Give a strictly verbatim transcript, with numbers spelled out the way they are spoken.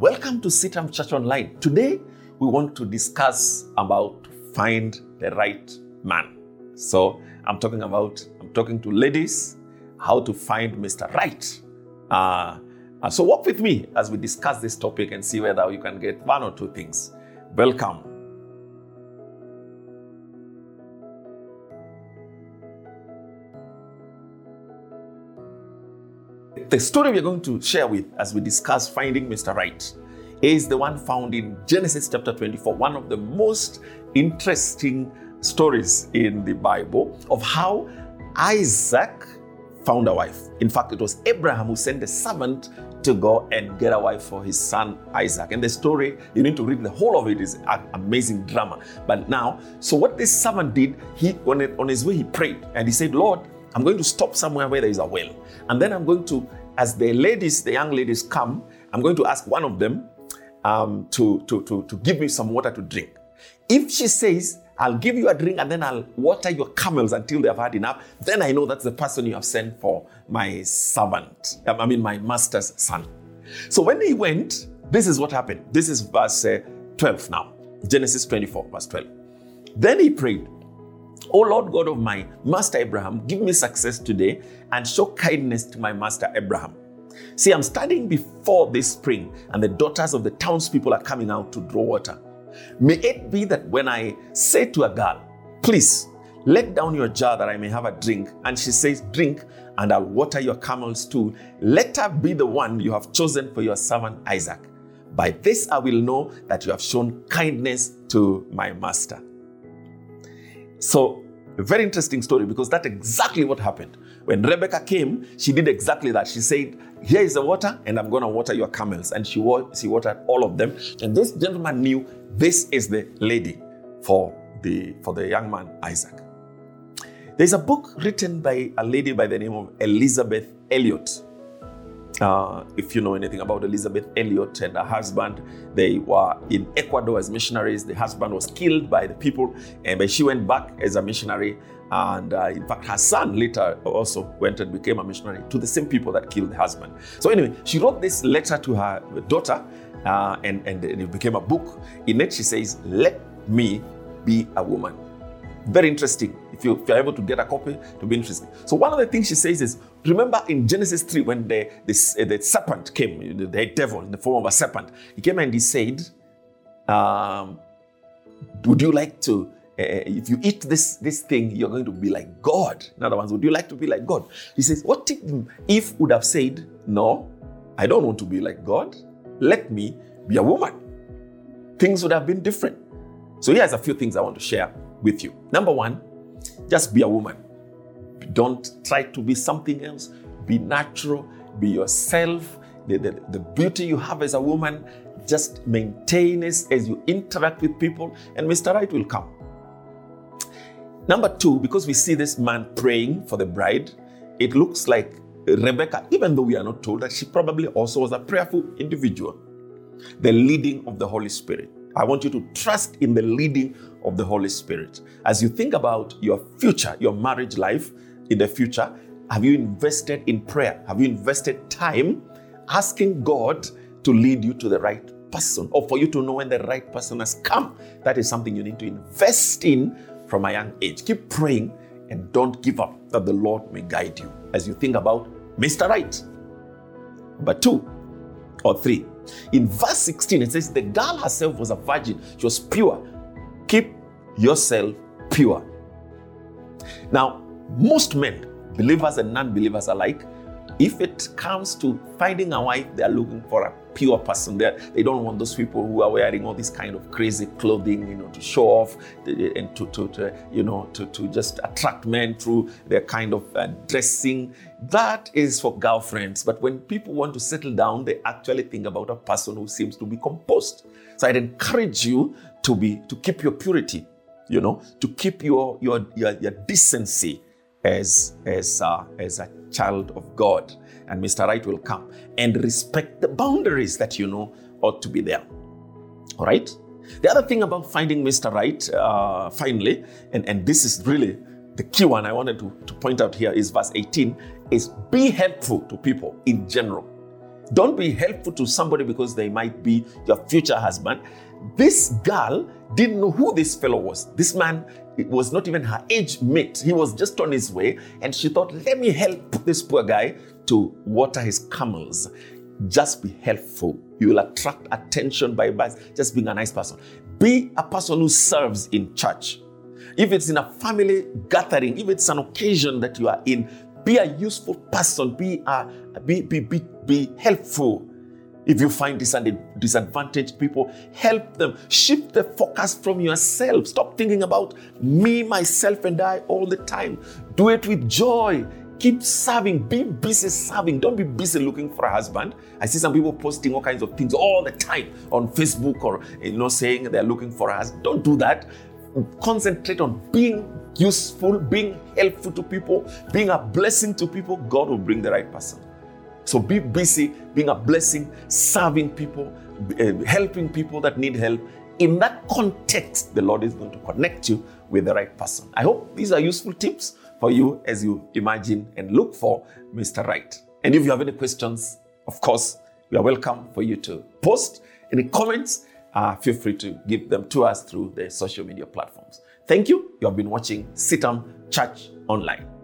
Welcome to Sitam Church Online. Today, we want to discuss about find the right man. So I'm talking about, I'm talking to ladies, how to find Mister Right. Uh, so walk with me as we discuss this topic and see whether you can get one or two things. Welcome. The story we're going to share with as we discuss finding Mister Right is the one found in Genesis chapter twenty-four, one of the most interesting stories in the Bible of how Isaac found a wife. In fact, it was Abraham who sent a servant to go and get a wife for his son Isaac. And the story, you need to read the whole of it, is an amazing drama. But now, so what this servant did, he on, it, on his way, he prayed and he said, Lord, I'm going to stop somewhere where there is a well. And then I'm going to, as the ladies, the young ladies come, I'm going to ask one of them um, to, to, to, to give me some water to drink. If she says, I'll give you a drink and then I'll water your camels until they have had enough, then I know that's the person you have sent for my servant, I mean my master's son. So when he went, this is what happened. This is verse twelve now, Genesis twenty-four, verse twelve. Then he prayed, O Lord God of my master Abraham, give me success today and show kindness to my master Abraham. See, I'm standing before this spring and the daughters of the townspeople are coming out to draw water. May it be that when I say to a girl, please let down your jar that I may have a drink, and she says, drink and I'll water your camels too, let her be the one you have chosen for your servant Isaac. By this I will know that you have shown kindness to my master. So, a very interesting story, because that's exactly what happened. When Rebecca came, she did exactly that. She said, here is the water and I'm going to water your camels. And she, wa- she watered all of them. And this gentleman knew this is the lady for the, for the young man, Isaac. There's a book written by a lady by the name of Elizabeth Elliot. Uh, if you know anything about Elizabeth Elliot and her husband, they were in Ecuador as missionaries. The husband was killed by the people, and but she went back as a missionary. And uh, in fact, her son later also went and became a missionary to the same people that killed the husband. So anyway, she wrote this letter to her daughter, uh, and, and it became a book. In it, she says, let me be a woman. Very interesting. If you, if you're able to get a copy, it'll be interesting. So one of the things she says is, remember in Genesis three, when the, the, the serpent came, the, the devil in the form of a serpent, he came and he said, um, would you like to, uh, if you eat this, this thing, you're going to be like God. In other words, would you like to be like God? He says, what if would have said, no, I don't want to be like God. Let me be a woman. Things would have been different. So here's a few things I want to share with you. Number one, just be a woman. Don't try to be something else. Be natural, be yourself. The, the, the beauty you have as a woman, just maintain it as you interact with people, and Mister Right will come. Number two, because we see this man praying for the bride, it looks like Rebecca, even though we are not told that she probably also was a prayerful individual. The leading of the Holy Spirit. I want you to trust in the leading of the Holy Spirit. As you think about your future, your marriage life in the future, have you invested in prayer? Have you invested time asking God to lead you to the right person, or for you to know when the right person has come? That is something you need to invest in from a young age. Keep praying and don't give up, that the Lord may guide you as you think about Mister Right. But two or three. In verse sixteen, it says, the girl herself was a virgin. She was pure. Keep yourself pure. Now, most men, believers and non-believers alike, if it comes to finding a wife, they are looking for a pure person. They're, they don't want those people who are wearing all this kind of crazy clothing, you know, to show off and to, to, to you know, to, to just attract men through their kind of uh, dressing. That is for girlfriends. But when people want to settle down, they actually think about a person who seems to be composed. So I'd encourage you to be to keep your purity, you know, to keep your your your, your decency as as uh, as a child of God, and Mister Right will come, and respect the boundaries that you know ought to be there. All right. The other thing about finding Mister Right, uh, finally, and, and this is really the key one I wanted to, to point out here, is verse eighteen, is be helpful to people in general. Don't be helpful to somebody because they might be your future husband. This girl didn't know who this fellow was. This man, it was not even her age mate. He was just on his way. And she thought, let me help this poor guy to water his camels. Just be helpful. You will attract attention by just being a nice person. Be a person who serves in church. If it's in a family gathering, if it's an occasion that you are in, be a useful person. Be a, be, be, be, be helpful. If you find disadvantaged people, help them. Shift the focus from yourself. Stop thinking about me, myself, and I all the time. Do it with joy. Keep serving. Be busy serving. Don't be busy looking for a husband. I see some people posting all kinds of things all the time on Facebook, or you know, saying they're looking for a husband. Don't do that. Concentrate on being useful, being helpful to people, being a blessing to people. God will bring the right person. So be busy being a blessing, serving people, uh, helping people that need help. In that context, the Lord is going to connect you with the right person. I hope these are useful tips for you as you imagine and look for Mister Right. And if you have any questions, of course, we are welcome for you to post any comments. Uh, feel free to give them to us through the social media platforms. Thank you. You have been watching Sitam Church Online.